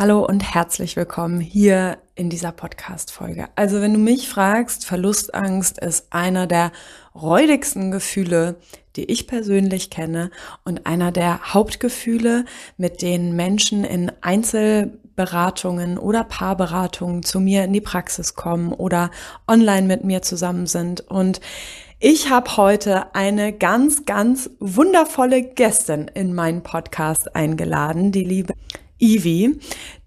Hallo und herzlich willkommen hier in dieser Podcast-Folge. Also wenn du mich fragst, Verlustangst ist einer der räudigsten Gefühle, die ich persönlich kenne und einer der Hauptgefühle, mit denen Menschen in Einzelberatungen oder Paarberatungen zu mir in die Praxis kommen oder online mit mir zusammen sind. Und ich habe heute eine ganz, ganz wundervolle Gästin in meinen Podcast eingeladen, die liebe Ivi,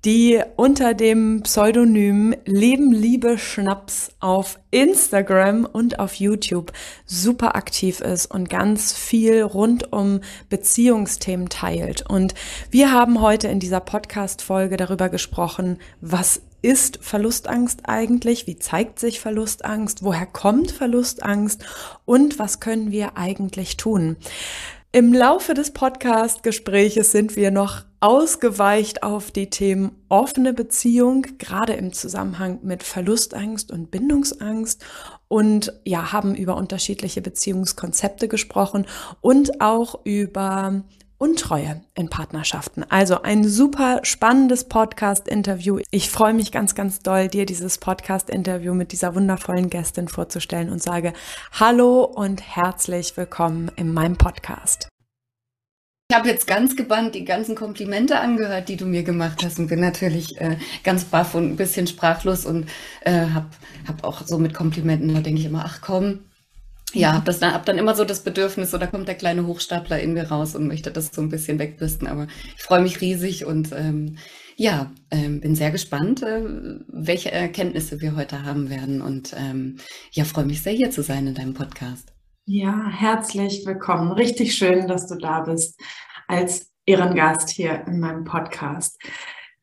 die unter dem Pseudonym Leben, Liebe, Schnaps auf Instagram und auf YouTube super aktiv ist und ganz viel rund um Beziehungsthemen teilt. Und wir haben heute in dieser Podcast-Folge darüber gesprochen, was ist Verlustangst eigentlich? Wie zeigt sich Verlustangst? Woher kommt Verlustangst? Und was können wir eigentlich tun? Im Laufe des Podcast-Gespräches sind wir noch ausgeweicht auf die Themen offene Beziehung, gerade im Zusammenhang mit Verlustangst und Bindungsangst, und ja, haben über unterschiedliche Beziehungskonzepte gesprochen und auch über Untreue in Partnerschaften. Also ein super spannendes Podcast-Interview. Ich freue mich ganz, ganz doll, dir dieses Podcast-Interview mit dieser wundervollen Gästin vorzustellen und sage Hallo und herzlich willkommen in meinem Podcast. Ich habe jetzt ganz gebannt die ganzen Komplimente angehört, die du mir gemacht hast, und bin natürlich ganz baff und ein bisschen sprachlos und hab auch so mit Komplimenten, da denke ich immer, ach komm, ja, hab dann immer so das Bedürfnis, so da kommt der kleine Hochstapler in mir raus und möchte das so ein bisschen wegbürsten, aber ich freue mich riesig und bin sehr gespannt, welche Erkenntnisse wir heute haben werden, und freue mich sehr, hier zu sein in deinem Podcast. Ja, herzlich willkommen. Richtig schön, dass du da bist als Ehrengast hier in meinem Podcast.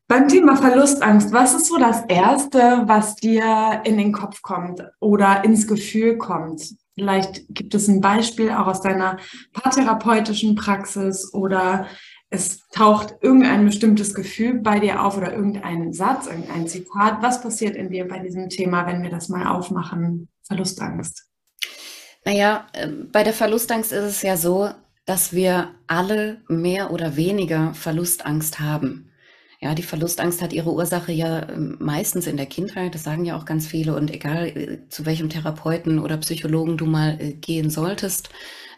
Beim Thema Verlustangst, was ist so das Erste, was dir in den Kopf kommt oder ins Gefühl kommt? Vielleicht gibt es ein Beispiel auch aus deiner paartherapeutischen Praxis, oder es taucht irgendein bestimmtes Gefühl bei dir auf oder irgendein Satz, irgendein Zitat. Was passiert in dir bei diesem Thema, wenn wir das mal aufmachen, Verlustangst? Naja, bei der Verlustangst ist es ja so, dass wir alle mehr oder weniger Verlustangst haben. Ja, die Verlustangst hat ihre Ursache ja meistens in der Kindheit, das sagen ja auch ganz viele, und egal zu welchem Therapeuten oder Psychologen du mal gehen solltest,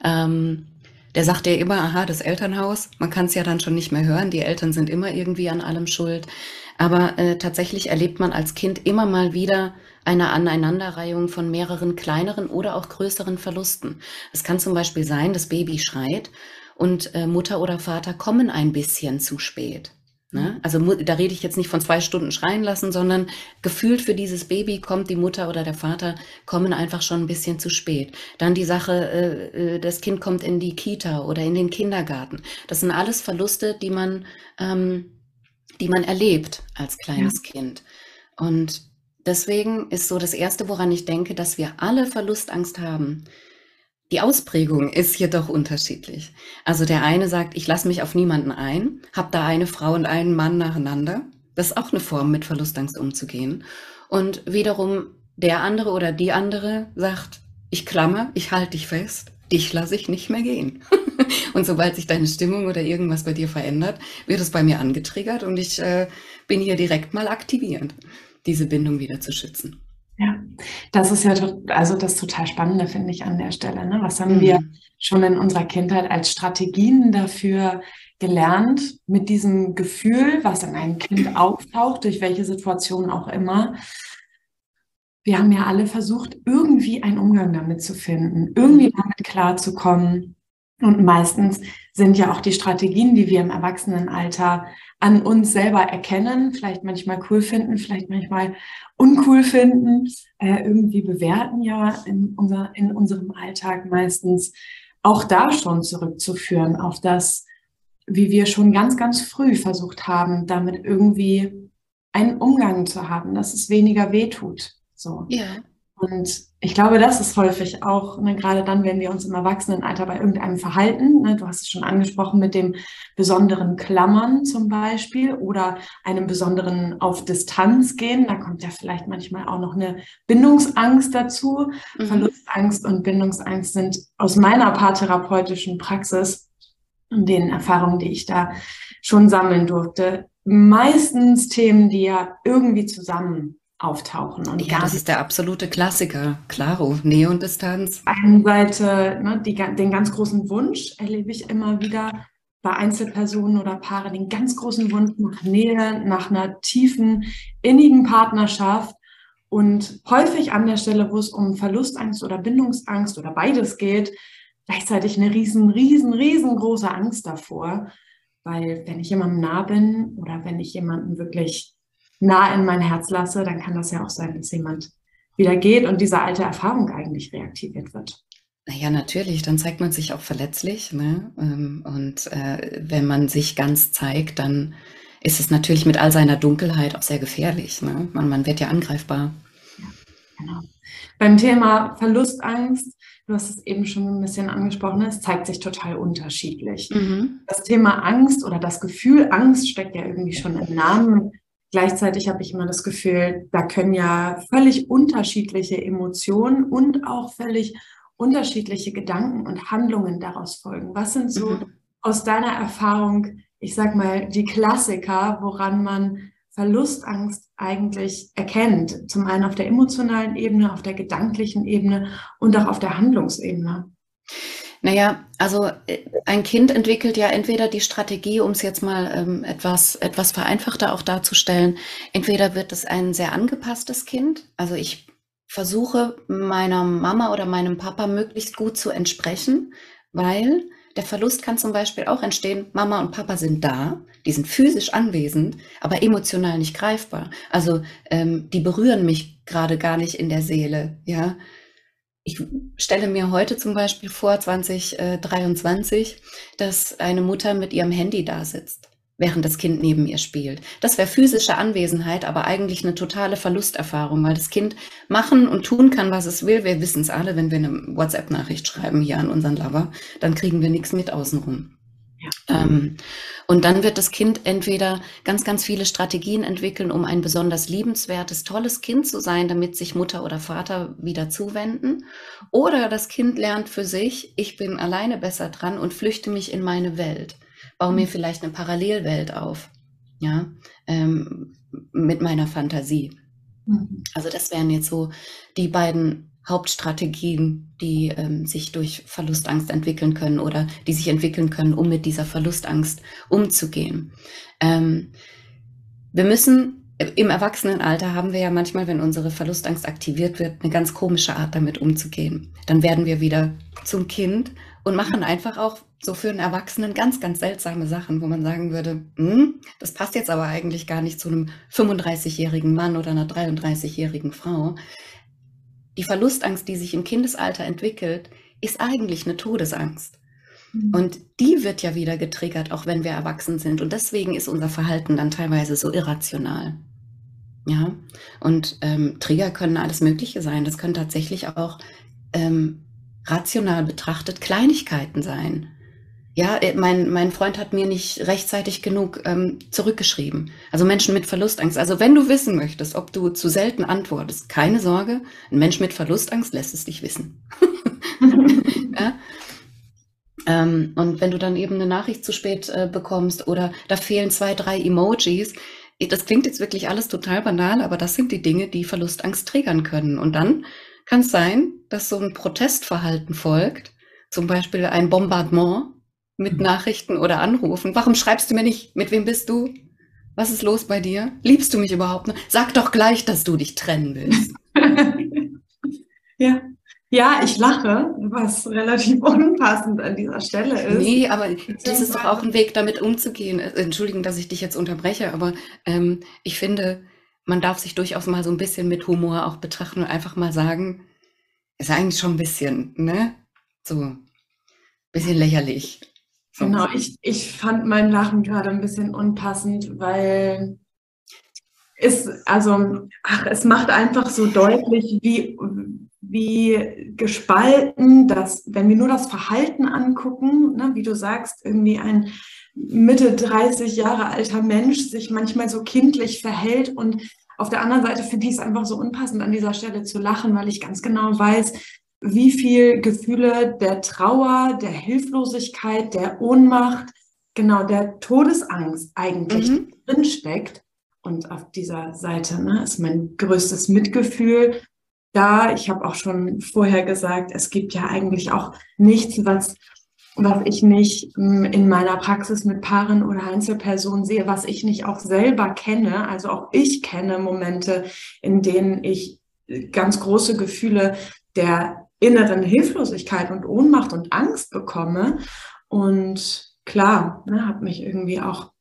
der sagt dir immer, aha, das Elternhaus, man kann es ja dann schon nicht mehr hören, die Eltern sind immer irgendwie an allem schuld, aber tatsächlich erlebt man als Kind immer mal wieder eine Aneinanderreihung von mehreren kleineren oder auch größeren Verlusten. Es kann zum Beispiel sein, das Baby schreit und Mutter oder Vater kommen ein bisschen zu spät. Ne? Also da rede ich jetzt nicht von 2 Stunden schreien lassen, sondern gefühlt für dieses Baby kommt die Mutter oder der Vater, kommen einfach schon ein bisschen zu spät. Dann die Sache, das Kind kommt in die Kita oder in den Kindergarten. Das sind alles Verluste, die man erlebt als kleines Kind. Und deswegen ist so das Erste, woran ich denke, dass wir alle Verlustangst haben. Die Ausprägung ist jedoch unterschiedlich. Also der eine sagt, ich lasse mich auf niemanden ein, habe da eine Frau und einen Mann nacheinander. Das ist auch eine Form, mit Verlustangst umzugehen. Und wiederum der andere oder die andere sagt, ich klammer, ich halte dich fest, dich lasse ich nicht mehr gehen. Und sobald sich deine Stimmung oder irgendwas bei dir verändert, wird es bei mir angetriggert und ich bin hier direkt mal aktivierend, diese Bindung wieder zu schützen. Ja, das ist ja das total Spannende, finde ich, an der Stelle. Ne? Was haben wir schon in unserer Kindheit als Strategien dafür gelernt, mit diesem Gefühl, was in einem Kind auftaucht, durch welche Situation auch immer. Wir haben ja alle versucht, irgendwie einen Umgang damit zu finden, irgendwie damit klarzukommen. Und meistens sind ja auch die Strategien, die wir im Erwachsenenalter an uns selber erkennen, vielleicht manchmal cool finden, vielleicht manchmal uncool finden, irgendwie bewerten, ja in unserem Alltag meistens auch da schon zurückzuführen auf das, wie wir schon ganz, ganz früh versucht haben, damit irgendwie einen Umgang zu haben, dass es weniger wehtut. So. Ja. Und ich glaube, das ist häufig auch, ne, gerade dann, wenn wir uns im Erwachsenenalter bei irgendeinem Verhalten, ne, du hast es schon angesprochen, mit dem besonderen Klammern zum Beispiel oder einem besonderen auf Distanz gehen, da kommt ja vielleicht manchmal auch noch eine Bindungsangst dazu. Mhm. Verlustangst und Bindungsangst sind aus meiner paartherapeutischen Praxis und den Erfahrungen, die ich da schon sammeln durfte, meistens Themen, die ja irgendwie zusammen auftauchen. Und ja, das ist der absolute Klassiker. Klaro, Nähe und Distanz. Auf der einen Seite, ne, den ganz großen Wunsch erlebe ich immer wieder bei Einzelpersonen oder Paare, den ganz großen Wunsch nach Nähe, nach einer tiefen, innigen Partnerschaft. Und häufig an der Stelle, wo es um Verlustangst oder Bindungsangst oder beides geht, gleichzeitig eine riesengroße Angst davor. Weil wenn ich jemandem nah bin oder wenn ich jemanden wirklich nah in mein Herz lasse, dann kann das ja auch sein, dass jemand wieder geht und diese alte Erfahrung eigentlich reaktiviert wird. Naja, natürlich, dann zeigt man sich auch verletzlich, ne? Und wenn man sich ganz zeigt, dann ist es natürlich mit all seiner Dunkelheit auch sehr gefährlich, ne? Man wird ja angreifbar. Ja, genau. Beim Thema Verlustangst, du hast es eben schon ein bisschen angesprochen, es zeigt sich total unterschiedlich. Mhm. Das Thema Angst oder das Gefühl Angst steckt ja irgendwie schon im Namen. Gleichzeitig habe ich immer das Gefühl, da können ja völlig unterschiedliche Emotionen und auch völlig unterschiedliche Gedanken und Handlungen daraus folgen. Was sind so aus deiner Erfahrung, ich sag mal, die Klassiker, woran man Verlustangst eigentlich erkennt? Zum einen auf der emotionalen Ebene, auf der gedanklichen Ebene und auch auf der Handlungsebene. Naja, also ein Kind entwickelt ja entweder die Strategie, um es jetzt mal etwas vereinfachter auch darzustellen, entweder wird es ein sehr angepasstes Kind, also ich versuche meiner Mama oder meinem Papa möglichst gut zu entsprechen, weil der Verlust kann zum Beispiel auch entstehen, Mama und Papa sind da, die sind physisch anwesend, aber emotional nicht greifbar. Also die berühren mich gerade gar nicht in der Seele. Ja? Ich stelle mir heute zum Beispiel vor, 2023, dass eine Mutter mit ihrem Handy da sitzt, während das Kind neben ihr spielt. Das wäre physische Anwesenheit, aber eigentlich eine totale Verlusterfahrung, weil das Kind machen und tun kann, was es will. Wir wissen es alle, wenn wir eine WhatsApp-Nachricht schreiben hier an unseren Lover, dann kriegen wir nichts mit außenrum. Ja. Und dann wird das Kind entweder ganz viele Strategien entwickeln, um ein besonders liebenswertes, tolles Kind zu sein, damit sich Mutter oder Vater wieder zuwenden. Oder das Kind lernt für sich, ich bin alleine besser dran und flüchte mich in meine Welt. Baue mir vielleicht eine Parallelwelt auf, ja, mit meiner Fantasie. Also das wären jetzt so die beiden Hauptstrategien, die sich durch Verlustangst entwickeln können oder die sich entwickeln können, um mit dieser Verlustangst umzugehen. Wir müssen im Erwachsenenalter haben wir ja manchmal, wenn unsere Verlustangst aktiviert wird, eine ganz komische Art, damit umzugehen. Dann werden wir wieder zum Kind und machen einfach auch so für einen Erwachsenen ganz seltsame Sachen, wo man sagen würde, das passt jetzt aber eigentlich gar nicht zu einem 35-jährigen Mann oder einer 33-jährigen Frau. Die Verlustangst, die sich im Kindesalter entwickelt, ist eigentlich eine Todesangst. Und die wird ja wieder getriggert, auch wenn wir erwachsen sind. Und deswegen ist unser Verhalten dann teilweise so irrational. Ja? Und Trigger können alles Mögliche sein. Das können tatsächlich auch rational betrachtet Kleinigkeiten sein. Ja, mein Freund hat mir nicht rechtzeitig genug zurückgeschrieben. Also Menschen mit Verlustangst. Also wenn du wissen möchtest, ob du zu selten antwortest, keine Sorge, ein Mensch mit Verlustangst lässt es dich wissen. Ja? Und wenn du dann eben eine Nachricht zu spät bekommst oder da fehlen 2, 3 Emojis, das klingt jetzt wirklich alles total banal, aber das sind die Dinge, die Verlustangst triggern können. Und dann kann es sein, dass so ein Protestverhalten folgt, zum Beispiel ein Bombardement mit Nachrichten oder Anrufen. Warum schreibst du mir nicht? Mit wem bist du? Was ist los bei dir? Liebst du mich überhaupt noch? Sag doch gleich, dass du dich trennen willst. Ja. Ja, ich lache, was relativ unpassend an dieser Stelle ist. Nee, aber das ist doch auch ein Weg, damit umzugehen. Entschuldigen, dass ich dich jetzt unterbreche, aber ich finde, man darf sich durchaus mal so ein bisschen mit Humor auch betrachten und einfach mal sagen, ist eigentlich schon ein bisschen, ne? So, ein bisschen lächerlich. So. Genau, ich fand mein Lachen gerade ein bisschen unpassend, weil es macht einfach so deutlich, wie gespalten, dass wenn wir nur das Verhalten angucken, ne, wie du sagst, irgendwie ein Mitte 30 Jahre alter Mensch sich manchmal so kindlich verhält, und auf der anderen Seite finde ich es einfach so unpassend, an dieser Stelle zu lachen, weil ich ganz genau weiß, wie viel Gefühle der Trauer, der Hilflosigkeit, der Ohnmacht, genau der Todesangst eigentlich drinsteckt. Und auf dieser Seite, ne, ist mein größtes Mitgefühl da. Ich habe auch schon vorher gesagt, es gibt ja eigentlich auch nichts, was ich nicht in meiner Praxis mit Paaren oder Einzelpersonen sehe, was ich nicht auch selber kenne. Also auch ich kenne Momente, in denen ich ganz große Gefühle der inneren Hilflosigkeit und Ohnmacht und Angst bekomme. Und klar, ne, habe mich irgendwie auch,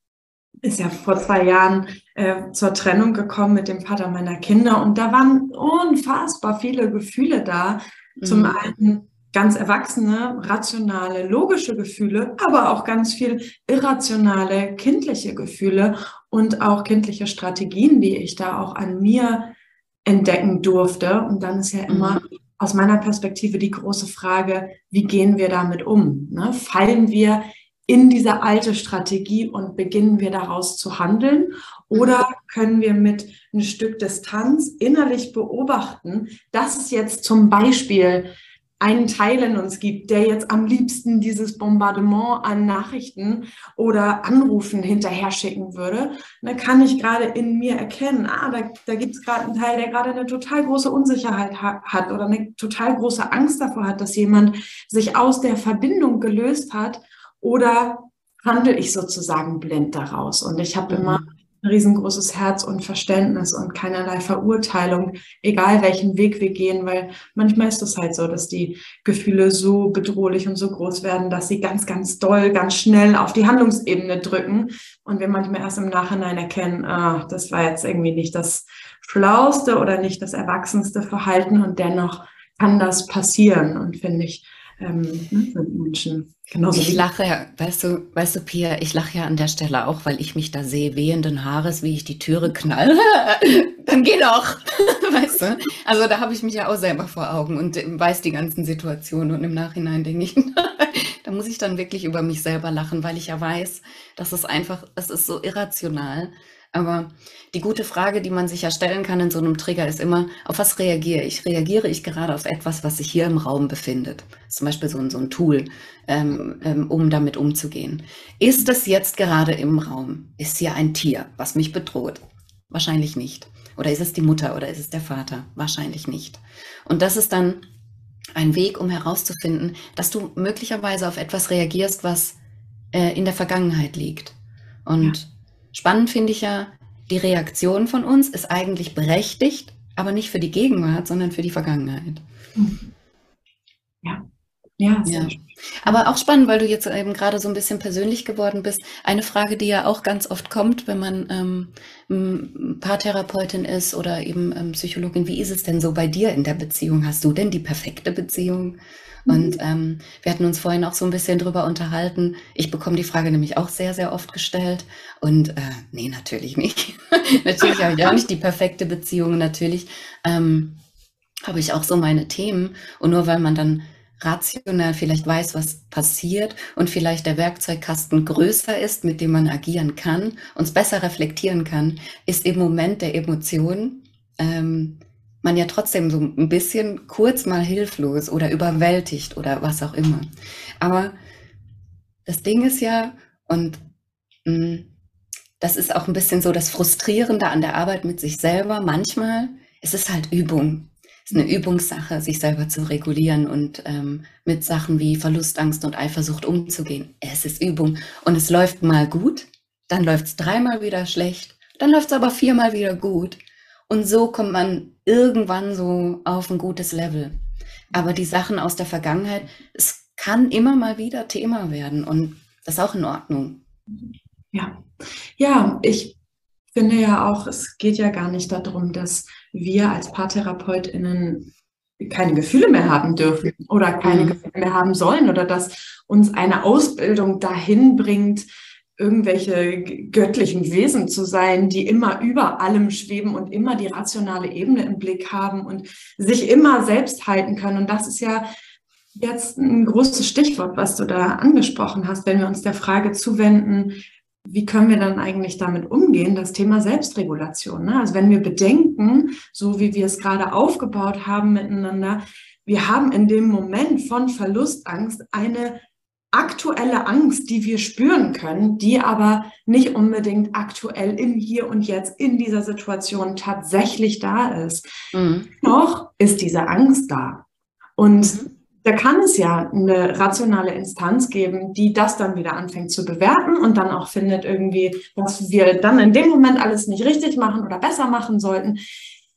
ist ja vor 2 Jahren zur Trennung gekommen mit dem Vater meiner Kinder, und da waren unfassbar viele Gefühle da. Zum einen ganz erwachsene, rationale, logische Gefühle, aber auch ganz viel irrationale, kindliche Gefühle und auch kindliche Strategien, die ich da auch an mir entdecken durfte. Und dann ist ja immer aus meiner Perspektive die große Frage, wie gehen wir damit um? Ne? Fallen wir in diese alte Strategie und beginnen wir daraus zu handeln? Oder können wir mit ein Stück Distanz innerlich beobachten, dass es jetzt zum Beispiel einen Teil in uns gibt, der jetzt am liebsten dieses Bombardement an Nachrichten oder Anrufen hinterher schicken würde? Da kann ich gerade in mir erkennen, da gibt es gerade einen Teil, der gerade eine total große Unsicherheit hat oder eine total große Angst davor hat, dass jemand sich aus der Verbindung gelöst hat. Oder handle ich sozusagen blind daraus? Und ich habe immer ein riesengroßes Herz und Verständnis und keinerlei Verurteilung, egal welchen Weg wir gehen, weil manchmal ist es halt so, dass die Gefühle so bedrohlich und so groß werden, dass sie ganz, ganz doll, ganz schnell auf die Handlungsebene drücken und wir manchmal erst im Nachhinein erkennen, das war jetzt irgendwie nicht das schlauste oder nicht das erwachsenste Verhalten, und dennoch kann das passieren, und finde ich, Menschen. Genauso. Ich lache, weißt du, Pia, ich lache ja an der Stelle auch, weil ich mich da sehe, wehenden Haares, wie ich die Türe knall. Dann geh doch, weißt du. Also da habe ich mich ja auch selber vor Augen und weiß die ganzen Situationen, und im Nachhinein denke ich, da muss ich dann wirklich über mich selber lachen, weil ich ja weiß, dass es einfach, es ist so irrational. Aber die gute Frage, die man sich ja stellen kann in so einem Trigger, ist immer, auf was reagiere ich? Reagiere ich gerade auf etwas, was sich hier im Raum befindet? Zum Beispiel so ein Tool, um damit umzugehen. Ist das jetzt gerade im Raum? Ist hier ein Tier, was mich bedroht? Wahrscheinlich nicht. Oder ist es die Mutter oder ist es der Vater? Wahrscheinlich nicht. Und das ist dann ein Weg, um herauszufinden, dass du möglicherweise auf etwas reagierst, was in der Vergangenheit liegt. Und ja. Spannend finde ich ja, die Reaktion von uns ist eigentlich berechtigt, aber nicht für die Gegenwart, sondern für die Vergangenheit. Ja. Aber auch spannend, weil du jetzt eben gerade so ein bisschen persönlich geworden bist. Eine Frage, die ja auch ganz oft kommt, wenn man Paartherapeutin ist oder eben Psychologin: Wie ist es denn so bei dir in der Beziehung? Hast du denn die perfekte Beziehung? Und wir hatten uns vorhin auch so ein bisschen drüber unterhalten. Ich bekomme die Frage nämlich auch sehr, sehr oft gestellt. Und nee, natürlich nicht. Natürlich habe ich auch nicht die perfekte Beziehung. Natürlich habe ich auch so meine Themen. Und nur weil man dann rational vielleicht weiß, was passiert und vielleicht der Werkzeugkasten größer ist, mit dem man agieren kann, uns besser reflektieren kann, ist im Moment der Emotionen man ja trotzdem so ein bisschen kurz mal hilflos oder überwältigt oder was auch immer. Aber das Ding ist ja, und das ist auch ein bisschen so das Frustrierende an der Arbeit mit sich selber, manchmal ist es halt Übung. Es ist eine Übungssache, sich selber zu regulieren und mit Sachen wie Verlustangst und Eifersucht umzugehen. Es ist Übung. Und es läuft mal gut, dann läuft es 3-mal wieder schlecht, dann läuft es aber 4-mal wieder gut. Und so kommt man irgendwann so auf ein gutes Level. Aber die Sachen aus der Vergangenheit, es kann immer mal wieder Thema werden, und das ist auch in Ordnung. Ja, ich finde ja auch, es geht ja gar nicht darum, dass wir als PaartherapeutInnen keine Gefühle mehr haben dürfen oder keine Gefühle mehr haben sollen oder dass uns eine Ausbildung dahin bringt, irgendwelche göttlichen Wesen zu sein, die immer über allem schweben und immer die rationale Ebene im Blick haben und sich immer selbst halten können. Und das ist ja jetzt ein großes Stichwort, was du da angesprochen hast, wenn wir uns der Frage zuwenden, wie können wir dann eigentlich damit umgehen, das Thema Selbstregulation. Ne? Also wenn wir bedenken, so wie wir es gerade aufgebaut haben miteinander, wir haben in dem Moment von Verlustangst eine aktuelle Angst, die wir spüren können, die aber nicht unbedingt aktuell im Hier und Jetzt in dieser Situation tatsächlich da ist. Mhm. Noch ist diese Angst da. Und da kann es ja eine rationale Instanz geben, die das dann wieder anfängt zu bewerten und dann auch findet irgendwie, dass wir dann in dem Moment alles nicht richtig machen oder besser machen sollten.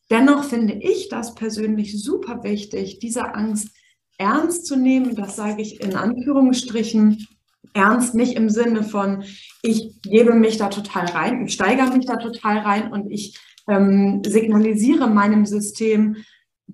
Dennoch finde ich das persönlich super wichtig, diese Angst ernst zu nehmen. Das sage ich in Anführungsstrichen. Ernst nicht im Sinne von, ich gebe mich da total rein, ich steigere mich da total rein und ich signalisiere meinem System,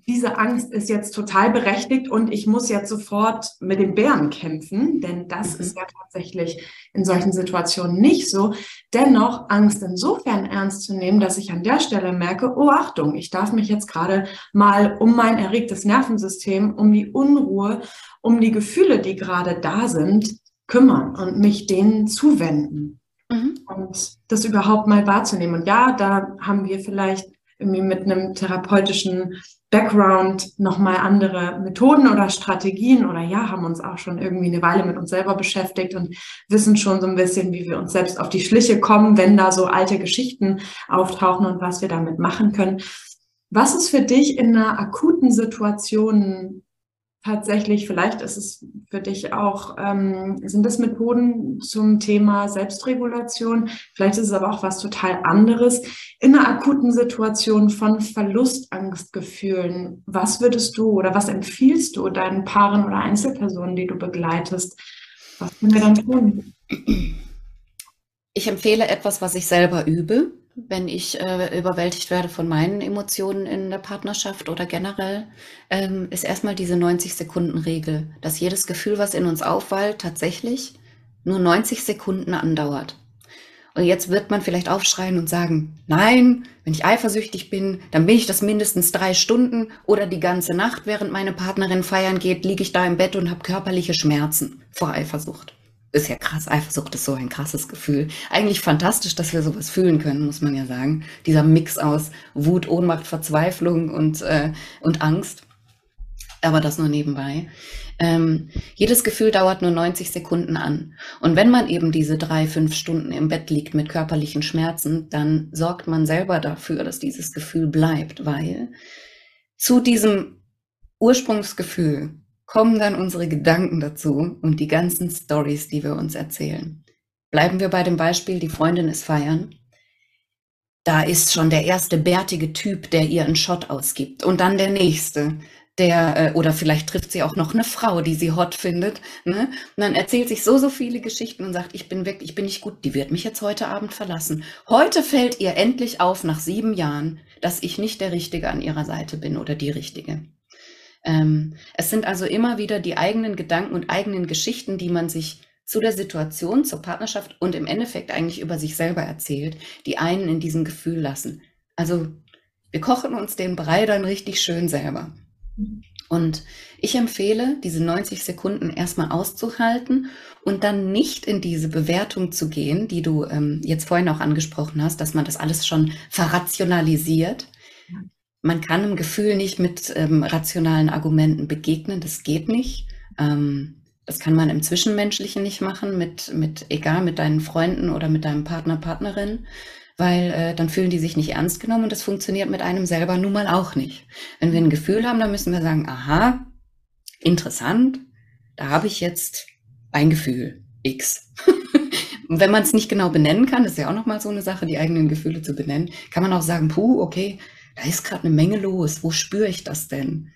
diese Angst ist jetzt total berechtigt und ich muss jetzt sofort mit dem Bären kämpfen, denn das ist ja tatsächlich in solchen Situationen nicht so. Dennoch Angst insofern ernst zu nehmen, dass ich an der Stelle merke, oh Achtung, ich darf mich jetzt gerade mal um mein erregtes Nervensystem, um die Unruhe, um die Gefühle, die gerade da sind, kümmern und mich denen zuwenden. Und das überhaupt mal wahrzunehmen. Und ja, da haben wir vielleicht irgendwie mit einem therapeutischen Background nochmal andere Methoden oder Strategien oder ja, haben uns auch schon irgendwie eine Weile mit uns selber beschäftigt und wissen schon so ein bisschen, wie wir uns selbst auf die Schliche kommen, wenn da so alte Geschichten auftauchen und was wir damit machen können. Was ist für dich in einer akuten Situation tatsächlich, vielleicht ist es für dich auch, sind das Methoden zum Thema Selbstregulation, vielleicht ist es aber auch was total anderes, in einer akuten Situation von Verlustangstgefühlen, was würdest du oder was empfiehlst du deinen Paaren oder Einzelpersonen, die du begleitest, was können wir dann tun? Ich empfehle etwas, was ich selber übe, wenn ich überwältigt werde von meinen Emotionen in der Partnerschaft oder generell, ist erstmal diese 90-Sekunden-Regel, dass jedes Gefühl, was in uns aufwallt, tatsächlich nur 90 Sekunden andauert. Und jetzt wird man vielleicht aufschreien und sagen, nein, wenn ich eifersüchtig bin, dann bin ich das mindestens 3 Stunden oder die ganze Nacht, während meine Partnerin feiern geht, liege ich da im Bett und habe körperliche Schmerzen vor Eifersucht. Ist ja krass, Eifersucht ist so ein krasses Gefühl. Eigentlich fantastisch, dass wir sowas fühlen können, muss man ja sagen. Dieser Mix aus Wut, Ohnmacht, Verzweiflung und Angst. Aber das nur nebenbei. Jedes Gefühl dauert nur 90 Sekunden an. Und wenn man eben diese 3-5 Stunden im Bett liegt mit körperlichen Schmerzen, dann sorgt man selber dafür, dass dieses Gefühl bleibt, weil zu diesem Ursprungsgefühl kommen dann unsere Gedanken dazu und die ganzen Stories, die wir uns erzählen. Bleiben wir bei dem Beispiel, die Freundin ist feiern. Da ist schon der erste bärtige Typ, der ihr einen Shot ausgibt und dann der nächste, der oder vielleicht trifft sie auch noch eine Frau, die sie hot findet, ne? Und dann erzählt sich so viele Geschichten und sagt, ich bin nicht gut, die wird mich jetzt heute Abend verlassen. Heute fällt ihr endlich auf, nach 7 Jahren, dass ich nicht der Richtige an ihrer Seite bin oder die Richtige. Es sind also immer wieder die eigenen Gedanken und eigenen Geschichten, die man sich zu der Situation, zur Partnerschaft und im Endeffekt eigentlich über sich selber erzählt, die einen in diesem Gefühl lassen. Also wir kochen uns den Brei dann richtig schön selber. Und ich empfehle, diese 90 Sekunden erstmal auszuhalten und dann nicht in diese Bewertung zu gehen, die du jetzt vorhin auch angesprochen hast, dass man das alles schon verrationalisiert. Man kann einem Gefühl nicht mit rationalen Argumenten begegnen, das geht nicht. Das kann man im Zwischenmenschlichen nicht machen, mit deinen Freunden oder mit deinem Partner, Partnerin, weil dann fühlen die sich nicht ernst genommen und das funktioniert mit einem selber nun mal auch nicht. Wenn wir ein Gefühl haben, dann müssen wir sagen, aha, interessant, da habe ich jetzt ein Gefühl, X. Und wenn man es nicht genau benennen kann, das ist ja auch nochmal so eine Sache, die eigenen Gefühle zu benennen, kann man auch sagen, puh, okay, da ist gerade eine Menge los, wo spüre ich das denn?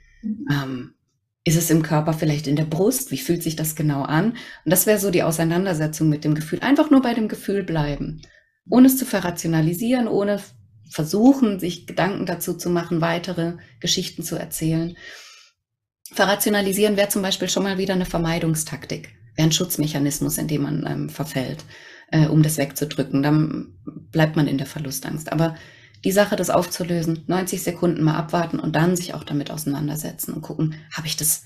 Ist es im Körper, vielleicht in der Brust? Wie fühlt sich das genau an? Und das wäre so die Auseinandersetzung mit dem Gefühl. Einfach nur bei dem Gefühl bleiben, ohne es zu verrationalisieren, ohne versuchen, sich Gedanken dazu zu machen, weitere Geschichten zu erzählen. Verrationalisieren wäre zum Beispiel schon mal wieder eine Vermeidungstaktik, wäre ein Schutzmechanismus, in dem man verfällt, um das wegzudrücken. Dann bleibt man in der Verlustangst. Aber die Sache, das aufzulösen, 90 Sekunden mal abwarten und dann sich auch damit auseinandersetzen und gucken, was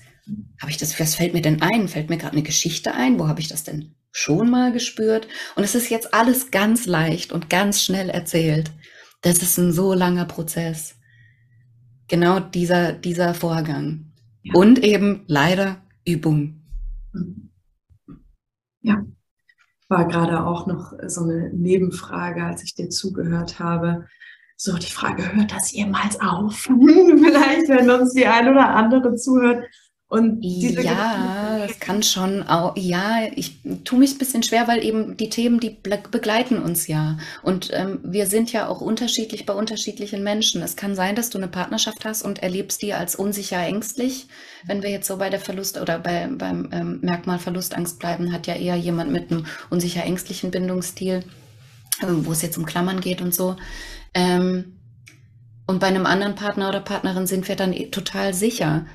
fällt mir denn ein? Fällt mir gerade eine Geschichte ein? Wo habe ich das denn schon mal gespürt? Und es ist jetzt alles ganz leicht und ganz schnell erzählt. Das ist ein so langer Prozess. Genau dieser Vorgang. Ja. Und eben leider Übung. Ja, war gerade auch noch so eine Nebenfrage, als ich dir zugehört habe. So, die Frage, hört das jemals auf? Vielleicht, wenn uns die ein oder andere zuhört. Und ja, das kann schon auch, ja, ich tue mich ein bisschen schwer, weil eben die Themen, die begleiten uns ja. Und wir sind ja auch unterschiedlich bei unterschiedlichen Menschen. Es kann sein, dass du eine Partnerschaft hast und erlebst die als unsicher, ängstlich. Wenn wir jetzt so bei der Verlust oder beim Merkmal Verlustangst bleiben, hat ja eher jemand mit einem unsicher, ängstlichen Bindungsstil, wo es jetzt um Klammern geht und so. Und bei einem anderen Partner oder Partnerin sind wir dann total sicher.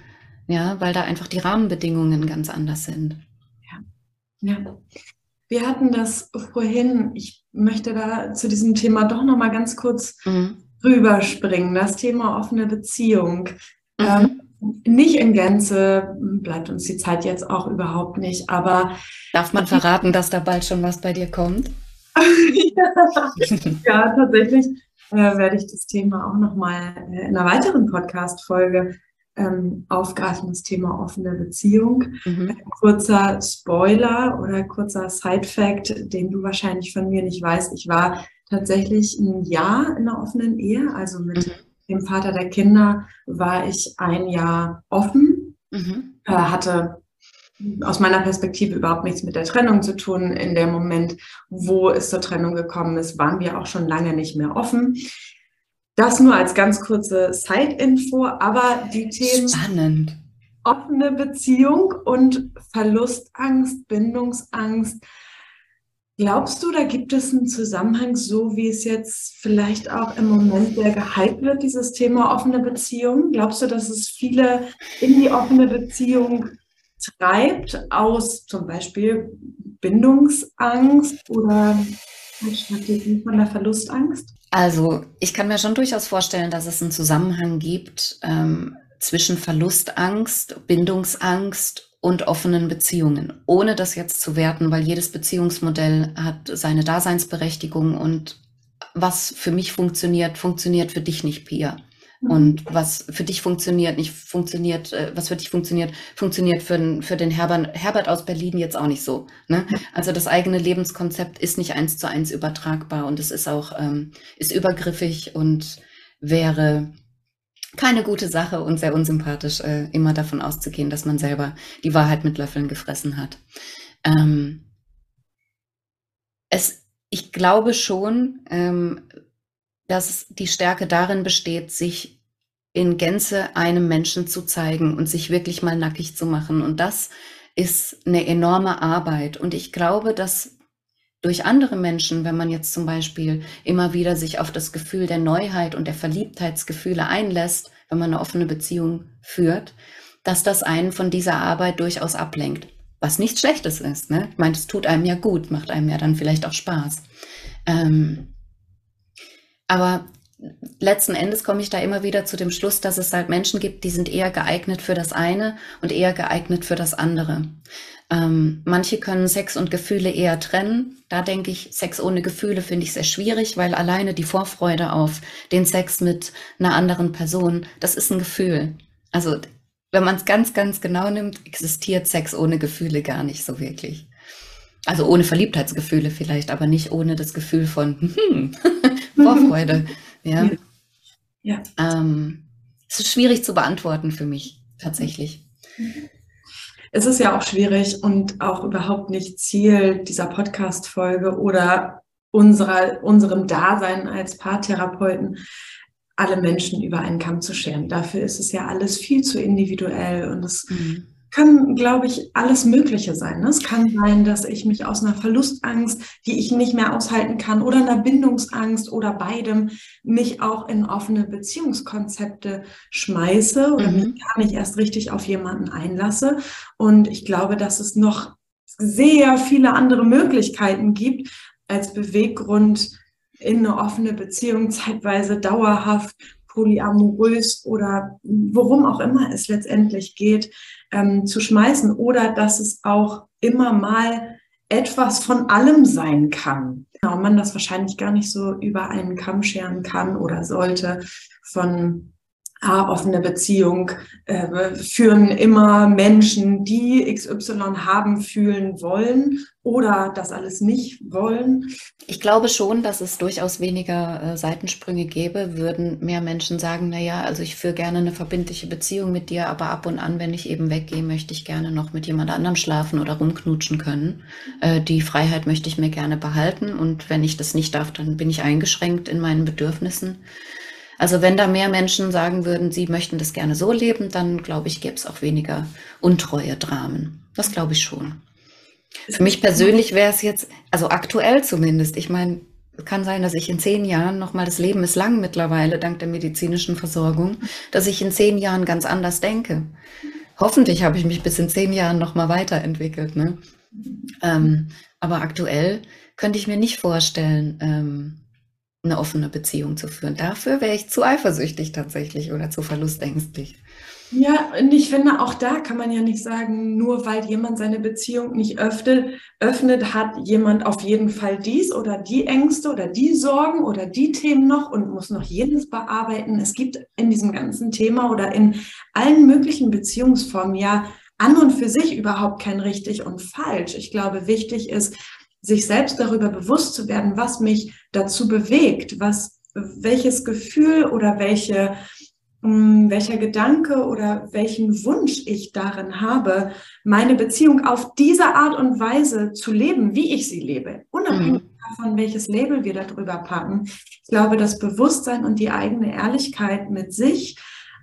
Ja, weil da einfach die Rahmenbedingungen ganz anders sind. Ja, ja. Wir hatten das vorhin, ich möchte da zu diesem Thema doch nochmal ganz kurz rüberspringen, das Thema offene Beziehung. Nicht in Gänze, bleibt uns die Zeit jetzt auch überhaupt nicht, aber... Darf man verraten, dass da bald schon was bei dir kommt? Ja, tatsächlich werde ich das Thema auch nochmal in einer weiteren Podcast-Folge aufgreifen, das Thema offene Beziehung. Kurzer Spoiler oder kurzer Side-Fact, den du wahrscheinlich von mir nicht weißt. Ich war tatsächlich ein Jahr in einer offenen Ehe, also mit dem Vater der Kinder war ich ein Jahr offen, hatte aus meiner Perspektive überhaupt nichts mit der Trennung zu tun. In dem Moment, wo es zur Trennung gekommen ist, waren wir auch schon lange nicht mehr offen. Das nur als ganz kurze Side-Info, aber die Themen spannend. Offene Beziehung und Verlustangst, Bindungsangst. Glaubst du, da gibt es einen Zusammenhang, so wie es jetzt vielleicht auch im Moment sehr gehypt wird, dieses Thema offene Beziehung? Glaubst du, dass es viele in die offene Beziehung treibt, aus zum Beispiel Bindungsangst oder Strategie von der Verlustangst? Also ich kann mir schon durchaus vorstellen, dass es einen Zusammenhang gibt zwischen Verlustangst, Bindungsangst und offenen Beziehungen, ohne das jetzt zu werten, weil jedes Beziehungsmodell hat seine Daseinsberechtigung und was für mich funktioniert, funktioniert für dich nicht, Pia. Und was für dich funktioniert, nicht funktioniert, was für dich funktioniert, funktioniert für den Herbert aus Berlin jetzt auch nicht so. Ne? Also das eigene Lebenskonzept ist nicht 1:1 übertragbar und es ist auch ist übergriffig und wäre keine gute Sache und sehr unsympathisch, immer davon auszugehen, dass man selber die Wahrheit mit Löffeln gefressen hat. Ich glaube schon, dass die Stärke darin besteht, sich in Gänze einem Menschen zu zeigen und sich wirklich mal nackig zu machen. Und das ist eine enorme Arbeit. Und ich glaube, dass durch andere Menschen, wenn man jetzt zum Beispiel immer wieder sich auf das Gefühl der Neuheit und der Verliebtheitsgefühle einlässt, wenn man eine offene Beziehung führt, dass das einen von dieser Arbeit durchaus ablenkt. Was nichts Schlechtes ist, ne? Ich meine, es tut einem ja gut, macht einem ja dann vielleicht auch Spaß. Aber letzten Endes komme ich da immer wieder zu dem Schluss, dass es halt Menschen gibt, die sind eher geeignet für das eine und eher geeignet für das andere. Manche können Sex und Gefühle eher trennen. Da denke ich, Sex ohne Gefühle finde ich sehr schwierig, weil alleine die Vorfreude auf den Sex mit einer anderen Person, das ist ein Gefühl. Also wenn man es ganz, ganz genau nimmt, existiert Sex ohne Gefühle gar nicht so wirklich. Also ohne Verliebtheitsgefühle vielleicht, aber nicht ohne das Gefühl von Vorfreude. Ja. Ja. Es ist schwierig zu beantworten für mich, tatsächlich. Es ist ja auch schwierig und auch überhaupt nicht Ziel dieser Podcast-Folge oder unserem Dasein als Paartherapeuten, alle Menschen über einen Kamm zu scheren. Dafür ist es ja alles viel zu individuell und es kann, glaube ich, alles Mögliche sein. Es kann sein, dass ich mich aus einer Verlustangst, die ich nicht mehr aushalten kann, oder einer Bindungsangst oder beidem, mich auch in offene Beziehungskonzepte schmeiße oder mich gar nicht erst richtig auf jemanden einlasse. Und ich glaube, dass es noch sehr viele andere Möglichkeiten gibt, als Beweggrund in eine offene Beziehung zeitweise dauerhaft polyamorös oder worum auch immer es letztendlich geht, zu schmeißen. Oder dass es auch immer mal etwas von allem sein kann. Genau, man das wahrscheinlich gar nicht so über einen Kamm scheren kann oder sollte, von offene Beziehung führen immer Menschen, die XY haben, fühlen, wollen oder das alles nicht wollen? Ich glaube schon, dass es durchaus weniger Seitensprünge gäbe, würden mehr Menschen sagen, naja, also ich führe gerne eine verbindliche Beziehung mit dir, aber ab und an, wenn ich eben weggehe, möchte ich gerne noch mit jemand anderem schlafen oder rumknutschen können. Die Freiheit möchte ich mir gerne behalten und wenn ich das nicht darf, dann bin ich eingeschränkt in meinen Bedürfnissen. Also wenn da mehr Menschen sagen würden, sie möchten das gerne so leben, dann glaube ich, gäbe es auch weniger untreue Dramen. Das glaube ich schon. Für mich persönlich wäre es jetzt, also aktuell zumindest, ich meine, kann sein, dass ich in 10 Jahren nochmal, das Leben ist lang mittlerweile, dank der medizinischen Versorgung, dass ich in 10 Jahren ganz anders denke. Hoffentlich habe ich mich bis in 10 Jahren nochmal weiterentwickelt, ne? Aber aktuell könnte ich mir nicht vorstellen, eine offene Beziehung zu führen. Dafür wäre ich zu eifersüchtig tatsächlich oder zu verlustängstlich. Ja, und ich finde, auch da kann man ja nicht sagen, nur weil jemand seine Beziehung nicht öffnet, hat jemand auf jeden Fall dies oder die Ängste oder die Sorgen oder die Themen noch und muss noch jenes bearbeiten. Es gibt in diesem ganzen Thema oder in allen möglichen Beziehungsformen ja an und für sich überhaupt kein richtig und falsch. Ich glaube, wichtig ist, sich selbst darüber bewusst zu werden, was mich dazu bewegt, welches Gefühl oder welcher Gedanke oder welchen Wunsch ich darin habe, meine Beziehung auf diese Art und Weise zu leben, wie ich sie lebe, unabhängig davon, welches Label wir darüber packen. Ich glaube, das Bewusstsein und die eigene Ehrlichkeit mit sich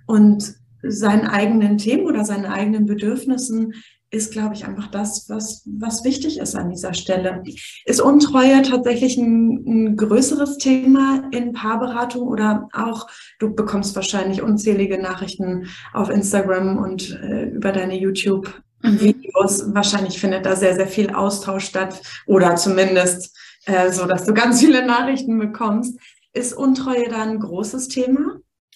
und seinen eigenen Themen oder seinen eigenen Bedürfnissen ist, glaube ich, einfach das, was wichtig ist an dieser Stelle. Ist Untreue tatsächlich ein größeres Thema in Paarberatung oder auch, du bekommst wahrscheinlich unzählige Nachrichten auf Instagram und über deine YouTube-Videos. Wahrscheinlich findet da sehr, sehr viel Austausch statt oder zumindest so, dass du ganz viele Nachrichten bekommst. Ist Untreue da ein großes Thema?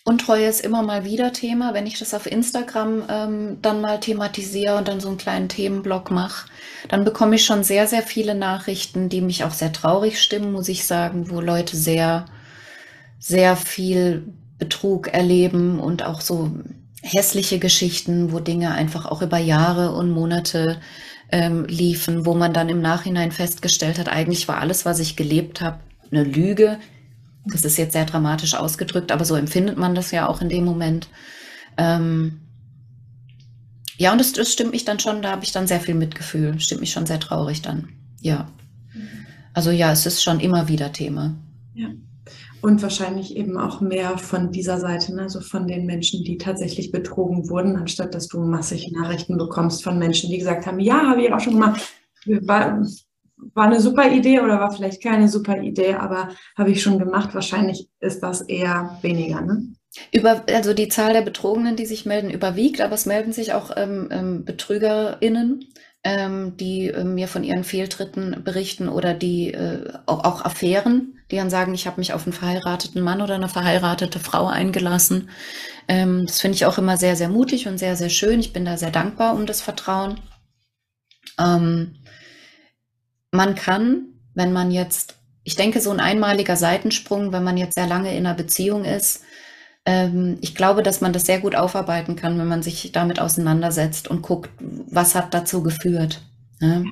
Untreue ist immer mal wieder Thema, wenn ich das auf Instagram dann mal thematisiere und dann so einen kleinen Themenblock mache, dann bekomme ich schon sehr, sehr viele Nachrichten, die mich auch sehr traurig stimmen, muss ich sagen, wo Leute sehr, sehr viel Betrug erleben und auch so hässliche Geschichten, wo Dinge einfach auch über Jahre und Monate liefen, wo man dann im Nachhinein festgestellt hat, eigentlich war alles, was ich gelebt habe, eine Lüge. Das ist jetzt sehr dramatisch ausgedrückt, aber so empfindet man das ja auch in dem Moment. Ja, und das stimmt mich dann schon, da habe ich dann sehr viel Mitgefühl, stimmt mich schon sehr traurig dann, ja. Also ja, es ist schon immer wieder Thema. Ja. Und wahrscheinlich eben auch mehr von dieser Seite, ne? Also von den Menschen, die tatsächlich betrogen wurden, anstatt dass du massig Nachrichten bekommst von Menschen, die gesagt haben, ja, habe ich auch schon gemacht, war eine super Idee oder war vielleicht keine super Idee, aber habe ich schon gemacht. Wahrscheinlich ist das eher weniger, ne? Also die Zahl der Betrogenen, die sich melden, überwiegt, aber es melden sich auch BetrügerInnen, die mir von ihren Fehltritten berichten oder die auch Affären, die dann sagen, ich habe mich auf einen verheirateten Mann oder eine verheiratete Frau eingelassen. Das finde ich auch immer sehr, sehr mutig und sehr, sehr schön. Ich bin da sehr dankbar um das Vertrauen. Man kann, wenn man jetzt, ich denke, so ein einmaliger Seitensprung, wenn man jetzt sehr lange in einer Beziehung ist, ich glaube, dass man das sehr gut aufarbeiten kann, wenn man sich damit auseinandersetzt und guckt, was hat dazu geführt. Ne?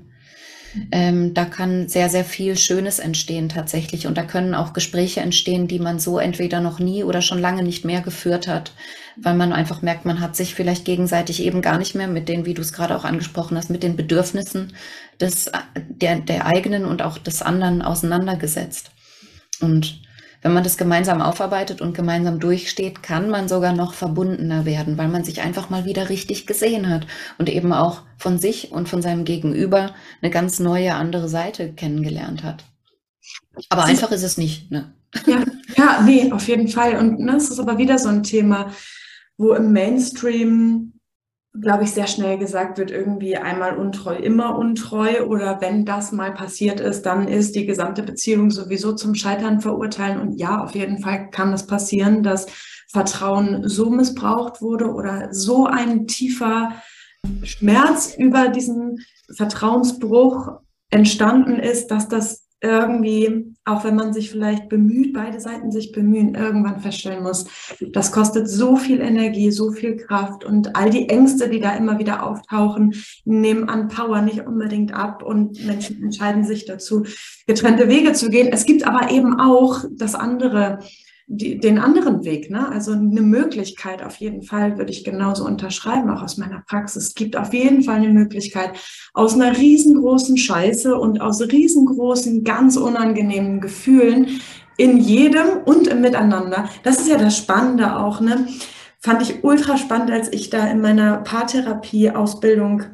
Da kann sehr, sehr viel Schönes entstehen tatsächlich und da können auch Gespräche entstehen, die man so entweder noch nie oder schon lange nicht mehr geführt hat, weil man einfach merkt, man hat sich vielleicht gegenseitig eben gar nicht mehr mit den, wie du es gerade auch angesprochen hast, mit den Bedürfnissen der eigenen und auch des anderen auseinandergesetzt. Und wenn man das gemeinsam aufarbeitet und gemeinsam durchsteht, kann man sogar noch verbundener werden, weil man sich einfach mal wieder richtig gesehen hat und eben auch von sich und von seinem Gegenüber eine ganz neue, andere Seite kennengelernt hat. Aber einfach ist es nicht, ne? Ja, nee, auf jeden Fall. Und ne, es ist aber wieder so ein Thema, wo im Mainstream, glaube ich, sehr schnell gesagt wird, irgendwie einmal untreu, immer untreu oder wenn das mal passiert ist, dann ist die gesamte Beziehung sowieso zum Scheitern verurteilen und ja, auf jeden Fall kann das passieren, dass Vertrauen so missbraucht wurde oder so ein tiefer Schmerz über diesen Vertrauensbruch entstanden ist, dass das irgendwie, auch wenn man sich vielleicht bemüht, beide Seiten sich bemühen, irgendwann feststellen muss, das kostet so viel Energie, so viel Kraft und all die Ängste, die da immer wieder auftauchen, nehmen an Power nicht unbedingt ab und Menschen entscheiden sich dazu, getrennte Wege zu gehen. Es gibt aber eben auch das andere, den anderen Weg, ne? Also eine Möglichkeit auf jeden Fall, würde ich genauso unterschreiben, auch aus meiner Praxis. Es gibt auf jeden Fall eine Möglichkeit, aus einer riesengroßen Scheiße und aus riesengroßen, ganz unangenehmen Gefühlen in jedem und im Miteinander. Das ist ja das Spannende auch, ne? Fand ich ultra spannend, als ich da in meiner Paartherapie-Ausbildung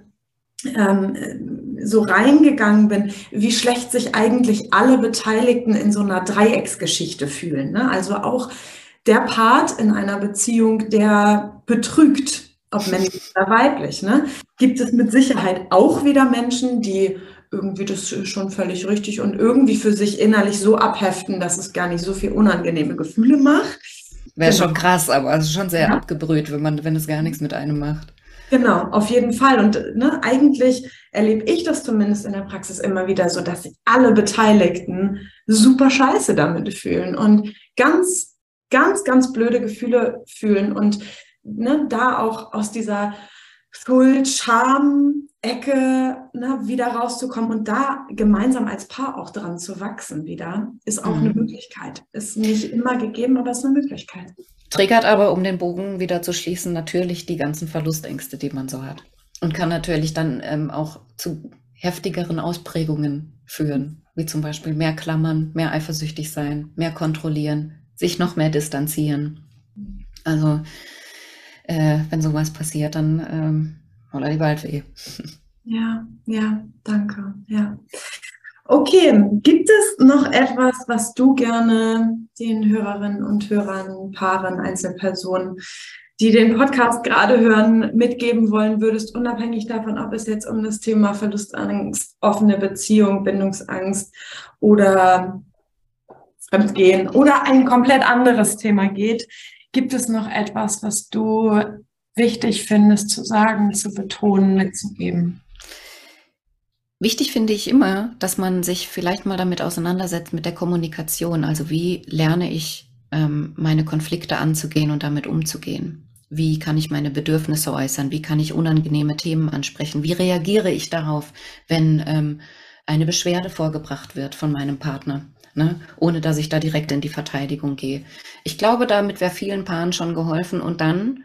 so reingegangen bin, wie schlecht sich eigentlich alle Beteiligten in so einer Dreiecksgeschichte fühlen, ne? Also auch der Part in einer Beziehung, der betrügt, ob männlich oder weiblich, ne? Gibt es mit Sicherheit auch wieder Menschen, die irgendwie das schon völlig richtig und irgendwie für sich innerlich so abheften, dass es gar nicht so viel unangenehme Gefühle macht. Wäre schon krass, aber es ist schon sehr abgebrüht, wenn es gar nichts mit einem macht. Genau, auf jeden Fall. Und ne, eigentlich erlebe ich das zumindest in der Praxis immer wieder so, dass sich alle Beteiligten super scheiße damit fühlen und ganz, ganz, ganz blöde Gefühle fühlen. Und ne, da auch aus dieser Schuld, Scham, Ecke, ne, wieder rauszukommen und da gemeinsam als Paar auch dran zu wachsen wieder, ist auch eine Möglichkeit. Ist nicht immer gegeben, aber ist eine Möglichkeit. Triggert aber, um den Bogen wieder zu schließen, natürlich die ganzen Verlustängste, die man so hat. Und kann natürlich dann auch zu heftigeren Ausprägungen führen, wie zum Beispiel mehr klammern, mehr eifersüchtig sein, mehr kontrollieren, sich noch mehr distanzieren. Also wenn sowas passiert, dann... Oder die Waldfee. Ja, danke. Ja. Okay, gibt es noch etwas, was du gerne den Hörerinnen und Hörern, Paaren, Einzelpersonen, die den Podcast gerade hören, mitgeben wollen würdest, unabhängig davon, ob es jetzt um das Thema Verlustangst, offene Beziehung, Bindungsangst oder Fremdgehen oder ein komplett anderes Thema geht? Gibt es noch etwas, was du wichtig findest, zu sagen, zu betonen, mitzugeben? Wichtig finde ich immer, dass man sich vielleicht mal damit auseinandersetzt mit der Kommunikation. Also wie lerne ich, meine Konflikte anzugehen und damit umzugehen? Wie kann ich meine Bedürfnisse äußern? Wie kann ich unangenehme Themen ansprechen? Wie reagiere ich darauf, wenn eine Beschwerde vorgebracht wird von meinem Partner? Ne? Ohne dass ich da direkt in die Verteidigung gehe. Ich glaube, damit wäre vielen Paaren schon geholfen. Und dann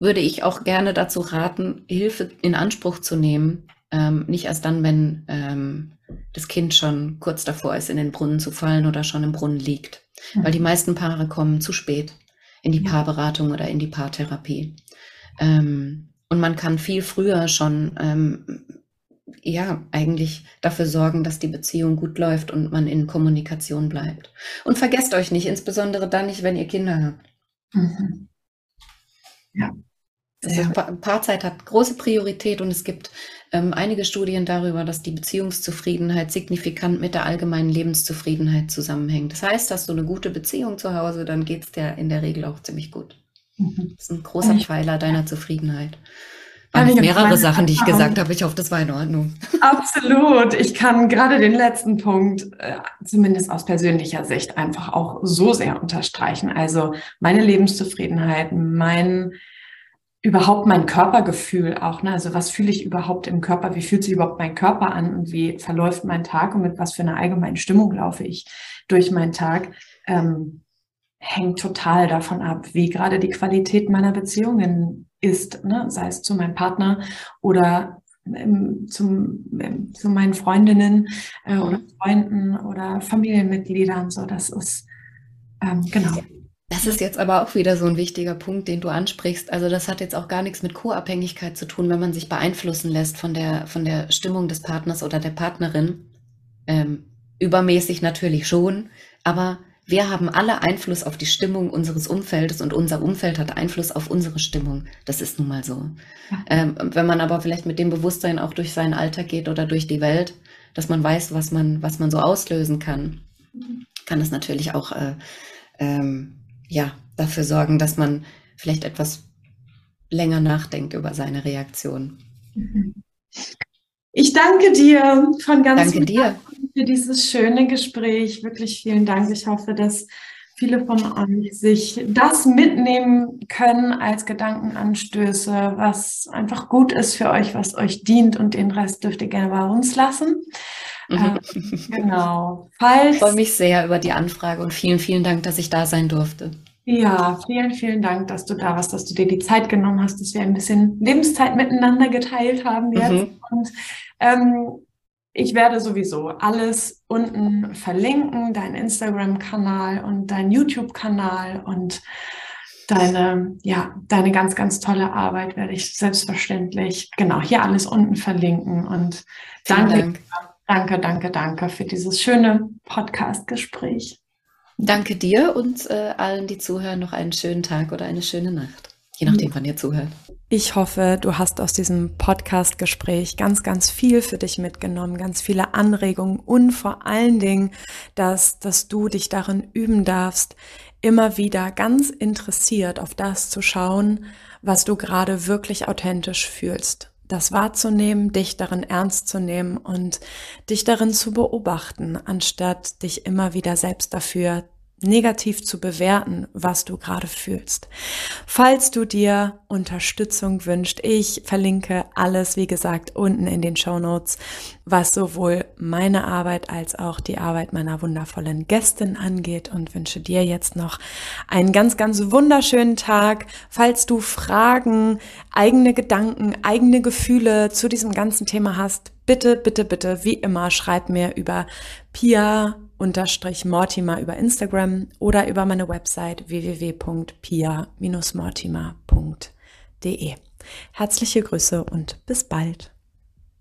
würde ich auch gerne dazu raten, Hilfe in Anspruch zu nehmen, nicht erst dann, wenn das Kind schon kurz davor ist, in den Brunnen zu fallen oder schon im Brunnen liegt. Ja. Weil die meisten Paare kommen zu spät in die Paarberatung oder in die Paartherapie. Und man kann viel früher schon eigentlich dafür sorgen, dass die Beziehung gut läuft und man in Kommunikation bleibt. Und vergesst euch nicht, insbesondere dann nicht, wenn ihr Kinder habt. Mhm. Ja. Also Paarzeit hat große Priorität und es gibt einige Studien darüber, dass die Beziehungszufriedenheit signifikant mit der allgemeinen Lebenszufriedenheit zusammenhängt. Das heißt, hast du eine gute Beziehung zu Hause, dann geht es dir in der Regel auch ziemlich gut. Das ist ein großer Pfeiler deiner Zufriedenheit. Waren mehrere Sachen, die ich gesagt habe. Ich hoffe, das war in Ordnung. Absolut. Ich kann gerade den letzten Punkt, zumindest aus persönlicher Sicht, einfach auch so sehr unterstreichen. Also meine Lebenszufriedenheit, überhaupt mein Körpergefühl auch, ne? Also was fühle ich überhaupt im Körper? Wie fühlt sich überhaupt mein Körper an? Und wie verläuft mein Tag? Und mit was für einer allgemeinen Stimmung laufe ich durch meinen Tag? Hängt total davon ab, wie gerade die Qualität meiner Beziehungen ist, ne? Sei es zu meinem Partner oder zu meinen Freundinnen oder Freunden oder Familienmitgliedern. So, das ist, genau. Das ist jetzt aber auch wieder so ein wichtiger Punkt, den du ansprichst. Also das hat jetzt auch gar nichts mit Co-Abhängigkeit zu tun, wenn man sich beeinflussen lässt von der Stimmung des Partners oder der Partnerin. Übermäßig natürlich schon, aber wir haben alle Einfluss auf die Stimmung unseres Umfeldes und unser Umfeld hat Einfluss auf unsere Stimmung. Das ist nun mal so. Ja. Wenn man aber vielleicht mit dem Bewusstsein auch durch seinen Alltag geht oder durch die Welt, dass man weiß, was man so auslösen kann, kann es natürlich auch dafür sorgen, dass man vielleicht etwas länger nachdenkt über seine Reaktion. Ich danke dir von ganzem Herzen. für dieses schöne Gespräch. Wirklich vielen Dank. Ich hoffe, dass viele von euch sich das mitnehmen können als Gedankenanstöße, was einfach gut ist für euch, was euch dient, und den Rest dürft ihr gerne bei uns lassen. Genau. Ich freue mich sehr über die Anfrage und vielen, vielen Dank, dass ich da sein durfte. Ja, vielen, vielen Dank, dass du da warst, dass du dir die Zeit genommen hast, dass wir ein bisschen Lebenszeit miteinander geteilt haben jetzt. Und ich werde sowieso alles unten verlinken, deinen Instagram-Kanal und deinen YouTube-Kanal und deine ganz, ganz tolle Arbeit werde ich selbstverständlich, genau, hier alles unten verlinken. Und danke für dieses schöne Podcast-Gespräch. Danke dir und allen, die zuhören, noch einen schönen Tag oder eine schöne Nacht. Je nachdem, wann ihr zuhört. Ich hoffe, du hast aus diesem Podcast-Gespräch ganz, ganz viel für dich mitgenommen, ganz viele Anregungen und vor allen Dingen, dass du dich darin üben darfst, immer wieder ganz interessiert auf das zu schauen, was du gerade wirklich authentisch fühlst. Das wahrzunehmen, dich darin ernst zu nehmen und dich darin zu beobachten, anstatt dich immer wieder selbst dafür negativ zu bewerten, was du gerade fühlst. Falls du dir Unterstützung wünschst, ich verlinke alles, wie gesagt, unten in den Shownotes, was sowohl meine Arbeit als auch die Arbeit meiner wundervollen Gästin angeht, und wünsche dir jetzt noch einen ganz, ganz wunderschönen Tag. Falls du Fragen, eigene Gedanken, eigene Gefühle zu diesem ganzen Thema hast, bitte, bitte, bitte, wie immer, schreib mir über pia_mortimer über Instagram oder über meine Website www.pia-mortimer.de. Herzliche Grüße und bis bald.